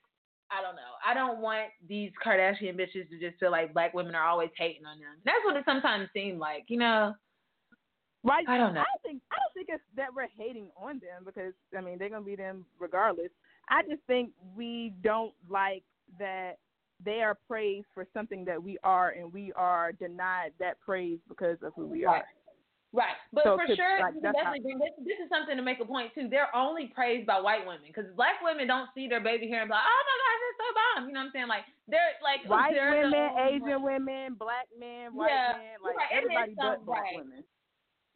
I don't know. I don't want these Kardashian bitches to just feel like black women are always hating on them. That's what it sometimes seems like, you know? Right. I don't know. I think I don't think it's that we're hating on them because I mean they're gonna be them regardless. I just think we don't like that they are praised for something that we are, and we are denied that praise because of who we right. are. Right. But so for sure, like, definitely. How, this, this is something to make a point too. They're only praised by white women because black women don't see their baby hair and be like, oh my gosh, that's so bomb. You know what I'm saying? Like they're like white they're women, the Asian women, black men, white yeah. men, like right. everybody but black right. women.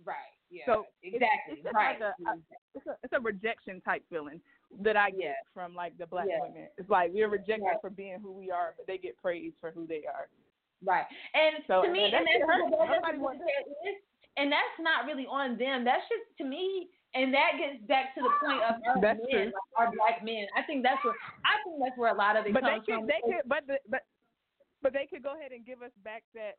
Right. Yeah. So exactly. It's, it's right. Like a, a, it's, a, it's a rejection type feeling that I get yeah. from like the black yeah. women. It's like we're rejected yeah. for being who we are, but they get praised for who they are. Right. And so, to me, and, and that's, that's, that's, that's and that's not really on them. That's just to me, and that gets back to the point of our that's men, like our black men. I think that's where I think that's where a lot of it but comes they could, from. They could, but the, but but they could go ahead and give us back that.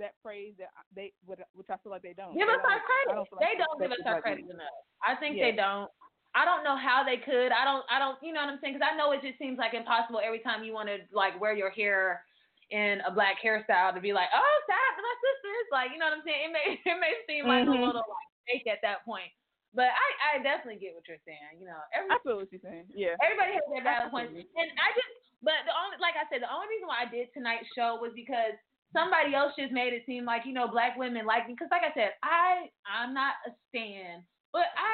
that praise that they which I feel like they don't give us our credit. They don't give us our credit enough. I think they don't. I don't know how they could. I don't. I don't. You know what I'm saying? Because I know it just seems like impossible every time you want to like wear your hair in a black hairstyle to be like, oh, shout out to my sisters. Like, you know what I'm saying? It may it may seem like mm-hmm. a little like fake at that point. But I, I definitely get what you're saying. You know, every, I feel what you're saying. Yeah. Everybody has their valid points, and I just. But the only, like I said, the only reason why I did tonight's show was because. Somebody else just made it seem like, you know, black women like me. Because, like I said, I, I'm not a stan. But I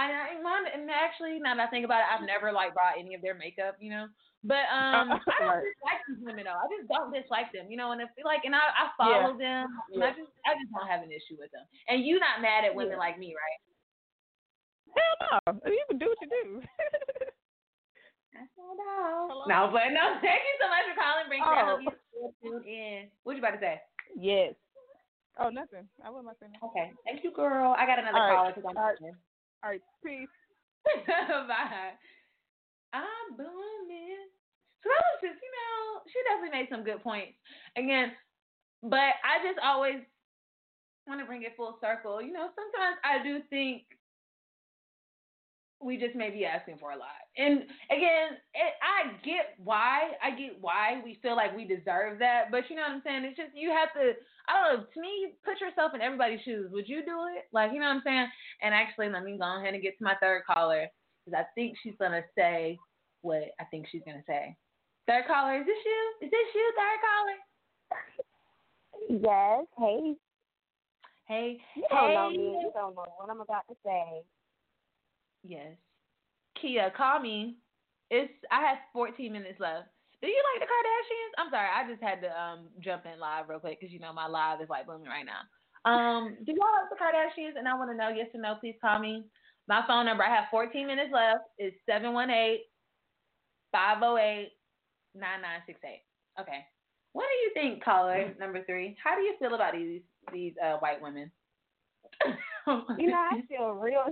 I, I mine, and actually, now that I think about it, I've never like bought any of their makeup, you know. But um, I don't dislike these women though. I just don't dislike them, you know. And if like, and I, I follow yeah. them. Yeah. I just, I just don't have an issue with them. And you're not mad at women yeah. like me, right? Hell no! You can do what you do. That's all. Hello. No, but no. Thank you so much for calling. Bring oh. down. You still tuned in. What you about to say? Yes. Oh, nothing. I wasn't saying nothing. Okay. Thank you, girl. I got another caller because I'm listening. All right, peace. Bye. I'm blooming. So that was just, you know, she definitely made some good points. Again, but I just always want to bring it full circle. You know, sometimes I do think we just may be asking for a lot. And again, it, I get why. I get why we feel like we deserve that. But you know what I'm saying? It's just, you have to, I don't know, to me, put yourself in everybody's shoes. Would you do it? Like, you know what I'm saying? And actually, let me go ahead and get to my third caller, because I think she's going to say what I think she's going to say. Third caller, is this you? Is this you, third caller? Yes. Hey. Hey. You don't hey. know me. You don't know what I'm about to say. Yes. Kia, call me. It's I have fourteen minutes left. Do you like the Kardashians? I'm sorry, I just had to um jump in live real quick because you know my live is like booming right now. Um, do y'all like the Kardashians? And I want to know yes or no. Please call me. My phone number, I have fourteen minutes left, is seven one eight, five oh eight, nine nine six eight. Okay. What do you think, caller number three? How do you feel about these these uh, white women? You know, I feel real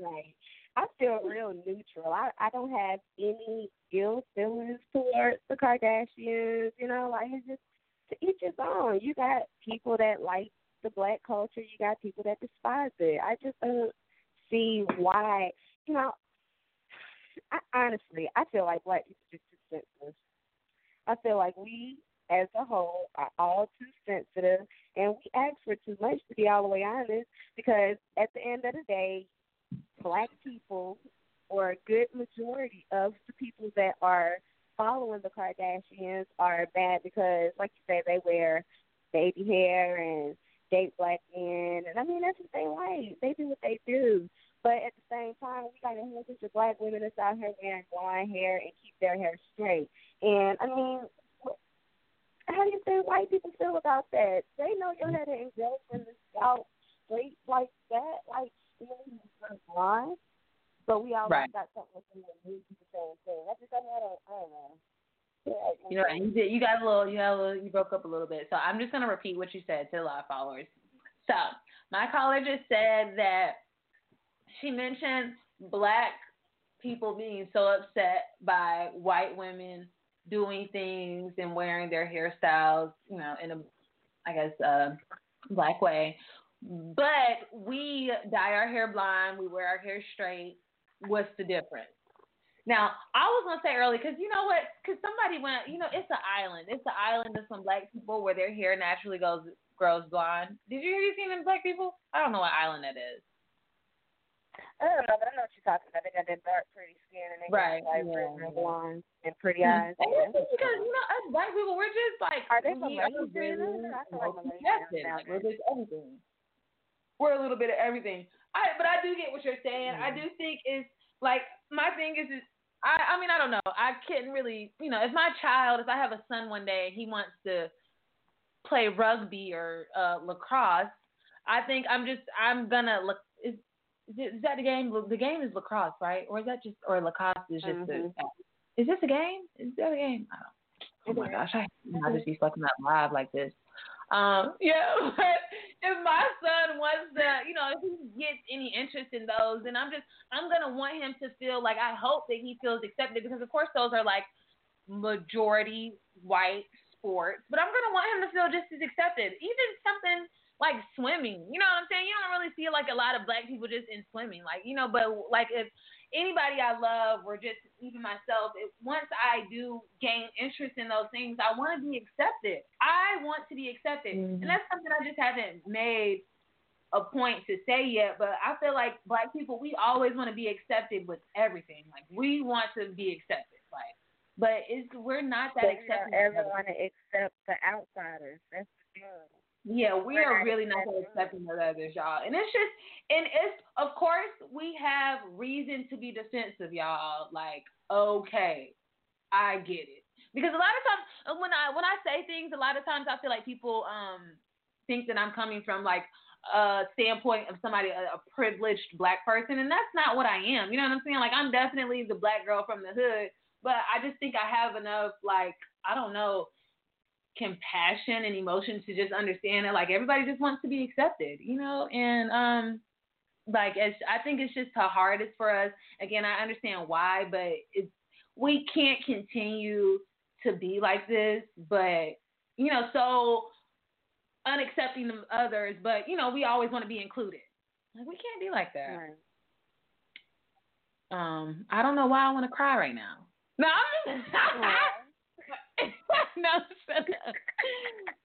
right. I feel real neutral. I, I don't have any ill feelings towards the Kardashians. You know, like, it's just to each his own. You got people that like the black culture. You got people that despise it. I just don't see why. You know, I, honestly, I feel like black people are just too sensitive. I feel like we, as a whole, are all too sensitive, and we ask for too much, to be all the way honest, because at the end of the day, black people, or a good majority of the people that are following the Kardashians, are bad because, like you said, they wear baby hair and date black men. And, I mean, that's what they like. They do what they do. But at the same time, we got a whole bunch of black women that's out here wearing blonde hair and keep their hair straight. And, I mean, how do you think white people feel about that? They know your head ain't go from the scalp straight like that. Like, blonde, but we always right. got something to do with the same thing. I just I don't, I don't know. Yeah, you know, you did. You got a little. You got a little. You broke up a little bit. So I'm just gonna repeat what you said to a lot of followers. So my caller just said that she mentioned black people being so upset by white women doing things and wearing their hairstyles, you know, in a, I guess, uh, black way. But we dye our hair blonde, we wear our hair straight. What's the difference? Now, I was going to say early, because you know what? Because somebody went, you know, it's an island. It's an island of some black people where their hair naturally goes grows blonde. Did you hear you seen them black people? I don't know what island that is. I don't know, but I know what you're talking about. They got that dark, pretty skin, and they right. got like yeah. blonde and pretty eyes. And and that's because you know, us black people, we're just like, are they we, Malaysian? I feel like Malaysian. Like, we're just everything. We're a little bit of everything. I, but I do get what you're saying. Mm-hmm. I do think it's, like, my thing is, is I, I mean, I don't know. I can't really, you know, if my child, if I have a son one day and he wants to play rugby or uh, lacrosse, I think I'm just, I'm going to, is, is that the game? The game is lacrosse, right? Or is that just, or lacrosse is just, mm-hmm. a, is this a game? Is that a game? I don't, oh, my gosh. I, I just be fucking up live like this. Um, yeah, but if my son wants to, you know, if he gets any interest in those, then I'm just, I'm going to want him to feel like, I hope that he feels accepted, because of course those are like majority white sports, but I'm going to want him to feel just as accepted. Even something like swimming, you know what I'm saying? You don't really see like a lot of black people just in swimming, like, you know, but like if anybody I love or just even myself, if once I do gain interest in those things, I want to be accepted. I want to be accepted. Mm-hmm. And that's something I just haven't made a point to say yet, but I feel like black people, we always want to be accepted with everything. Like, we want to be accepted. Like, but it's, we're not that accepted. Ever want to accept the outsiders. That's the deal. Yeah, we are really not so accepting of others, y'all. And it's just, and it's, of course, we have reason to be defensive, y'all. Like, okay, I get it. Because a lot of times, when I when I say things, a lot of times I feel like people um think that I'm coming from, like, a standpoint of somebody, a, a privileged black person. And that's not what I am. You know what I'm saying? Like, I'm definitely the black girl from the hood. But I just think I have enough, like, I don't know, compassion and emotion to just understand that, like, everybody just wants to be accepted, you know? And um like it's, I think it's just the hardest for us. Again, I understand why, but it's, we can't continue to be like this, but, you know, so unaccepting of others, but, you know, we always want to be included. Like, we can't be like that. Right. Um, I don't know why I want to cry right now. No, I'm just no, shut up.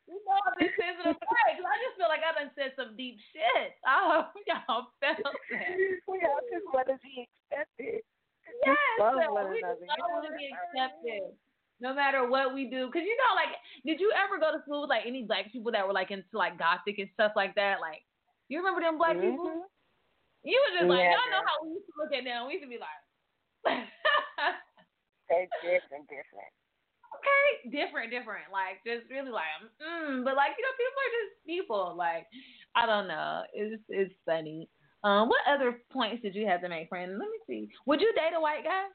You know, I've been sensitive because I just feel like I've been said some deep shit. Oh, y'all felt that. We all just want to be accepted. Yes, we just want to be accepted, no matter what we do. Because, you know, like, did you ever go to school with, like, any black people that were, like, into, like, gothic and stuff like that? Like, you remember them black mm-hmm. people? You were just like, yeah. Y'all know how we used to look at them. We used to be like. They're different, different. Okay, different, different, like, just really like, mm, but, like, you know, people are just people, like, I don't know, it's it's funny. Um, what other points did you have to make, friend? Let me see. Would you date a white guy,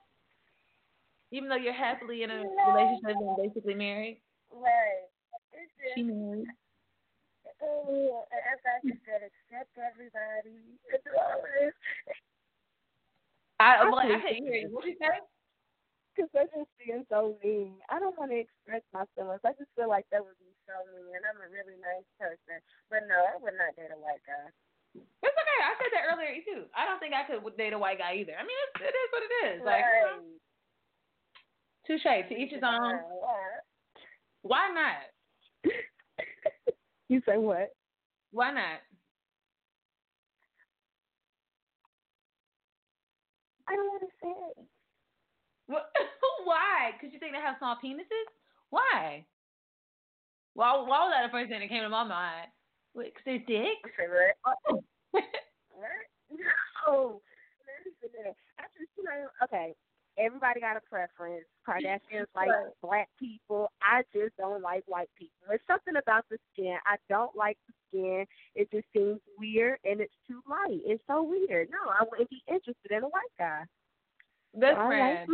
even though you're happily in a no. relationship and basically married? Right. It's just, she married. Oh, I thought you said accept everybody. I, well, I couldn't hear you. What did you say? Because I just feel so mean. I don't want to express my feelings. I just feel like that would be so mean. And I'm a really nice person. But no, I would not date a white guy. It's okay. I said that earlier, too. I don't think I could date a white guy either. I mean, it's, it is what it is. Right. Like, you know, touche. To each his own. Yeah. Why not? You say what? Why not? I don't want to say it. Why? Because you think they have small penises? Why? Why, why was that the first thing that came to my mind? Because they're dicks? No. I just, you know, okay, everybody got a preference. Kardashians like black people. I just don't like white people. There's something about the skin. I don't like the skin. It just seems weird, and it's too light. It's so weird. No, I wouldn't be interested in a white guy. Best oh, friend, I,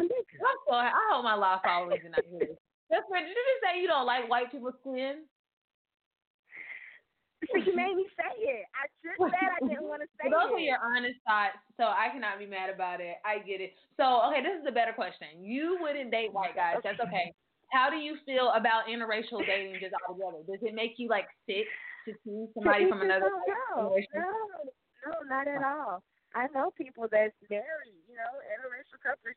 I hope my law followers are not here. Best friend, did you just say you don't like white people's skin? So you made me say it. I just said I didn't want to say Those it. Those are your honest thoughts, so I cannot be mad about it. I get it. So, okay, this is a better question. You wouldn't date white guys. That's okay. How do you feel about interracial dating just altogether? Does it make you, like, sick to see somebody from another generation? No, no, not at all. I know people that's married, you know, interracial couples.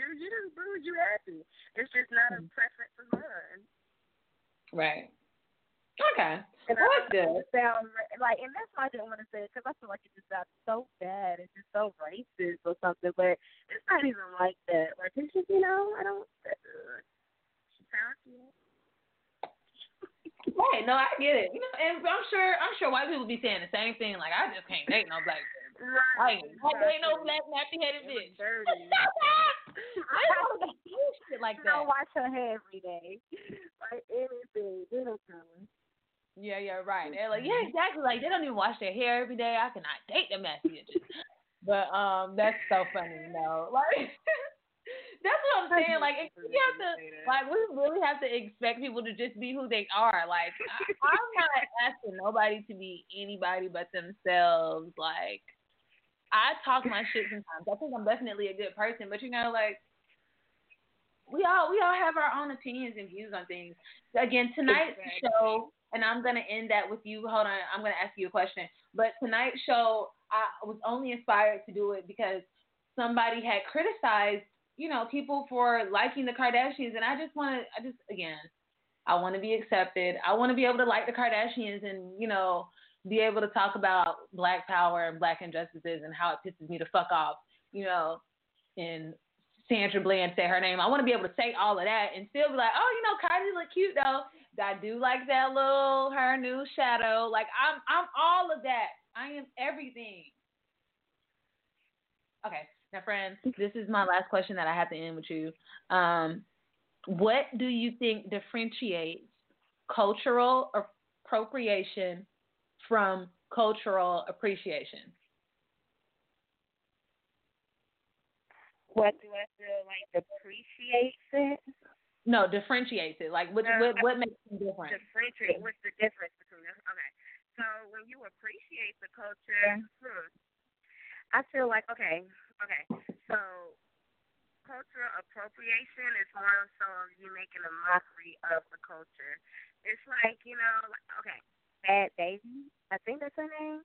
Dude, you just boo, you happy. It's just not a preference of mine. Right. Okay. And well, that's good. Sound, like, and that's why I didn't want to say it, because I feel like it just sounds so bad. It's just so racist or something, but it's not even like that. Like, it's just, you know, I don't. Uh, right. No, I get it. You know, and I'm sure, I'm sure white people be saying the same thing. Like, I just can't date no black. Right. I ain't no black nappy-headed bitch. I don't do shit like that. I don't wash her hair every day. Like anything, they don't come. Yeah, yeah, right. They're like, yeah, exactly. Like they don't even wash their hair every day. I cannot date them nappy bitches. But um, that's so funny, you know. Like that's what I'm saying. Like if you have to, like we really have to expect people to just be who they are. Like I, I'm not asking nobody to be anybody but themselves. Like. I talk my shit sometimes. I think I'm definitely a good person, but you know, like we all we all have our own opinions and views on things. So again, tonight's exactly. show, and I'm gonna end that with you. Hold on, I'm gonna ask you a question. But tonight's show, I was only inspired to do it because somebody had criticized, you know, people for liking the Kardashians, and I just want to, I just again, I want to be accepted. I want to be able to like the Kardashians, and you know. Be able to talk about black power and black injustices and how it pisses me the fuck off, you know, and Sandra Bland said her name. I want to be able to say all of that and still be like, oh, you know, Kylie look cute though. I do like that little her new shadow. Like I'm, I'm all of that. I am everything. Okay, now, friends, this is my last question that I have to end with you. Um, what do you think differentiates cultural appropriation from cultural appreciation? What do I feel like appreciates it? No, differentiates it. Like, what no, what, what makes it different? Differentiate. What's the difference between them? Okay. So when you appreciate the culture, hmm, I feel like, okay, okay. So cultural appropriation is more so you making a mockery of the culture. It's like, you know, okay, Bad Baby, I think that's her name.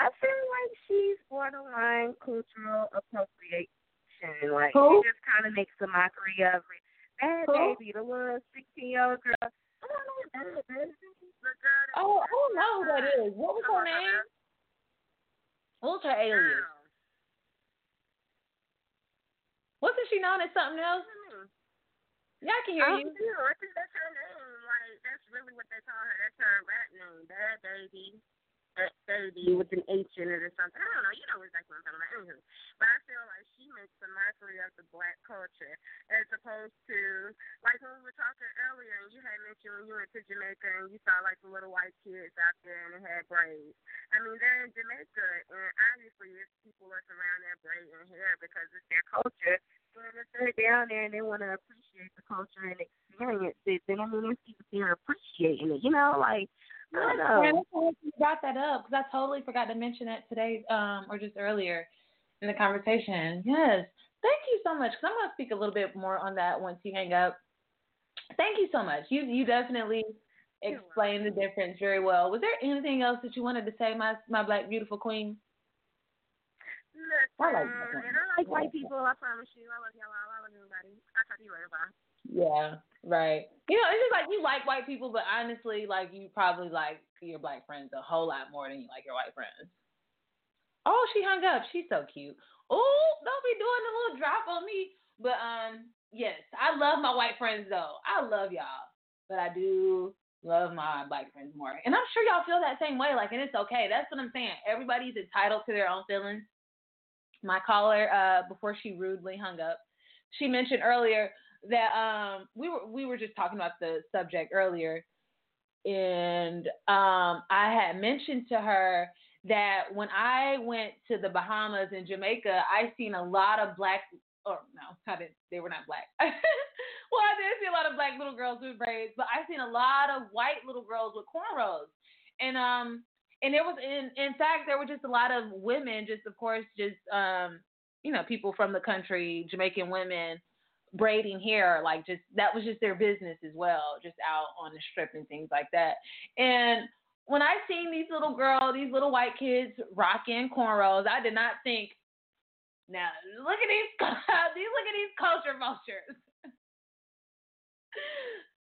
I feel like she's borderline cultural appropriation. Like, who? She just kind of makes a mockery of it. Bad who? Baby, the little sixteen-year-old girl. I don't know Bad Baby. The girl that oh, I don't know who that is. What was her name? What was her alias? Wasn't she known as something else? Yeah, I can hear I you. Know. I think that's her name. Like, that's really what they call her. That's her rap name. Bad Baby. Bad Baby with an H in it or something. I don't know. You know exactly what I'm talking about. But I feel like she makes a mockery of the black culture as opposed to, like, when we were talking earlier, and you had mentioned when you went to Jamaica and you saw, like, the little white kids out there and they had braids. I mean, they're in Jamaica, and obviously it's people that's around their braid and hair because it's their culture. If they're down there and they want to appreciate the culture and experience it, then I mean, they're appreciating it, you know? Like, I don't know. Yeah, that's why you brought that up, because I totally forgot to mention that today um, or just earlier in the conversation. Yes. Thank you so much, because I'm going to speak a little bit more on that once you hang up. Thank you so much. You, you definitely explained the difference very well. Was there anything else that you wanted to say, my, my black, beautiful queen? I like, um, and I like white people, I promise you. I love y'all all. I love everybody. I'll talk to you later. Bye. Yeah, right. You know, it's just like you like white people, but honestly, like, you probably like your black friends a whole lot more than you like your white friends. Oh, she hung up. She's so cute. Oh, don't be doing a little drop on me. But, um, yes, I love my white friends, though. I love y'all. But I do love my black friends more. And I'm sure y'all feel that same way. Like, and it's okay. That's what I'm saying. Everybody's entitled to their own feelings. My caller, uh, before she rudely hung up, she mentioned earlier that um, we were we were just talking about the subject earlier, and um, I had mentioned to her that when I went to the Bahamas and Jamaica, I seen a lot of black. Or no, I didn't. They were not black. Well, I did see a lot of black little girls with braids, but I seen a lot of white little girls with cornrows, and um. And there was, in, in fact, there were just a lot of women, just, of course, just, um, you know, people from the country, Jamaican women, braiding hair, like, just, that was just their business as well, just out on the strip and things like that. And when I seen these little girls, these little white kids rocking cornrows, I did not think, now, look at these, look at these culture vultures.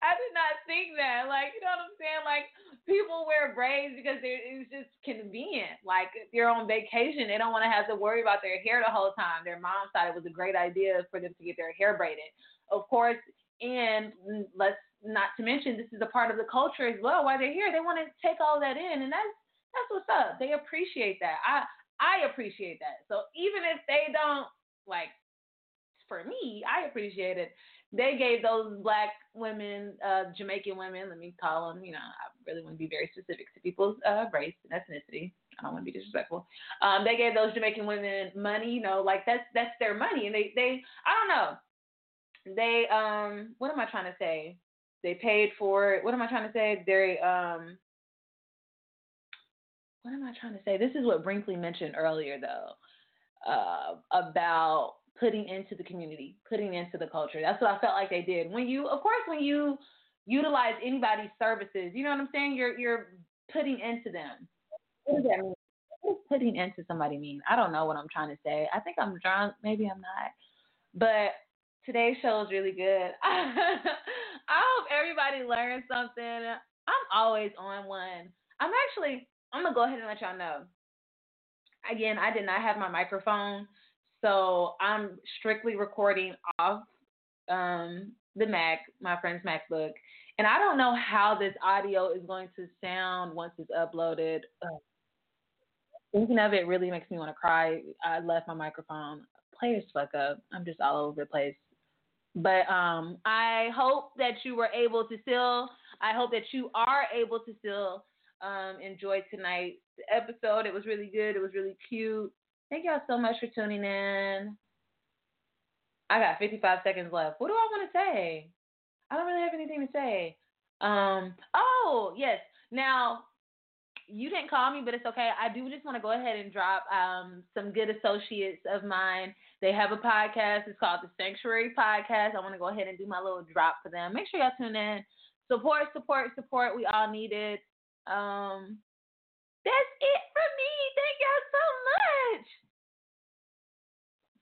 I did not think that, like, you know what I'm saying? Like, people wear braids because it's just convenient. Like, if you're on vacation, they don't want to have to worry about their hair the whole time. Their mom thought it was a great idea for them to get their hair braided. Of course, and let's not to mention, this is a part of the culture as well. While they're here, they want to take all that in, and that's that's what's up. They appreciate that. I I appreciate that. So even if they don't, like, for me, I appreciate it. They gave those black women, uh, Jamaican women, let me call them, you know, I really want to be very specific to people's uh, race and ethnicity. I don't want to be disrespectful. Um, they gave those Jamaican women money, you know, like that's that's their money. And they, they I don't know, they, um, what am I trying to say? They paid for it. What am I trying to say? They, um, what am I trying to say? This is what Brinkley mentioned earlier, though, uh, about putting into the community, putting into the culture. That's what I felt like they did. When you, of course, when you utilize anybody's services, you know what I'm saying? You're you're putting into them. What does that mean? What does putting into somebody mean? I don't know what I'm trying to say. I think I'm drunk. Maybe I'm not. But today's show is really good. I hope everybody learned something. I'm always on one. I'm actually, I'm going to go ahead and let y'all know. Again, I did not have my microphone. So I'm strictly recording off um, the Mac, my friend's MacBook. And I don't know how this audio is going to sound once it's uploaded. Ugh. Thinking of it really makes me want to cry. I left my microphone. Players fuck up. I'm just all over the place. But um, I hope that you were able to still, I hope that you are able to still um, enjoy tonight's episode. It was really good. It was really cute. Thank y'all so much for tuning in. I got fifty-five seconds left. What do I want to say? I don't really have anything to say. Um, oh, yes. Now, you didn't call me, but it's okay. I do just want to go ahead and drop um, some good associates of mine. They have a podcast. It's called The Sanctuary Podcast. I want to go ahead and do my little drop for them. Make sure y'all tune in. Support, support, support. We all need it. Um, that's it for me. Thank y'all so much.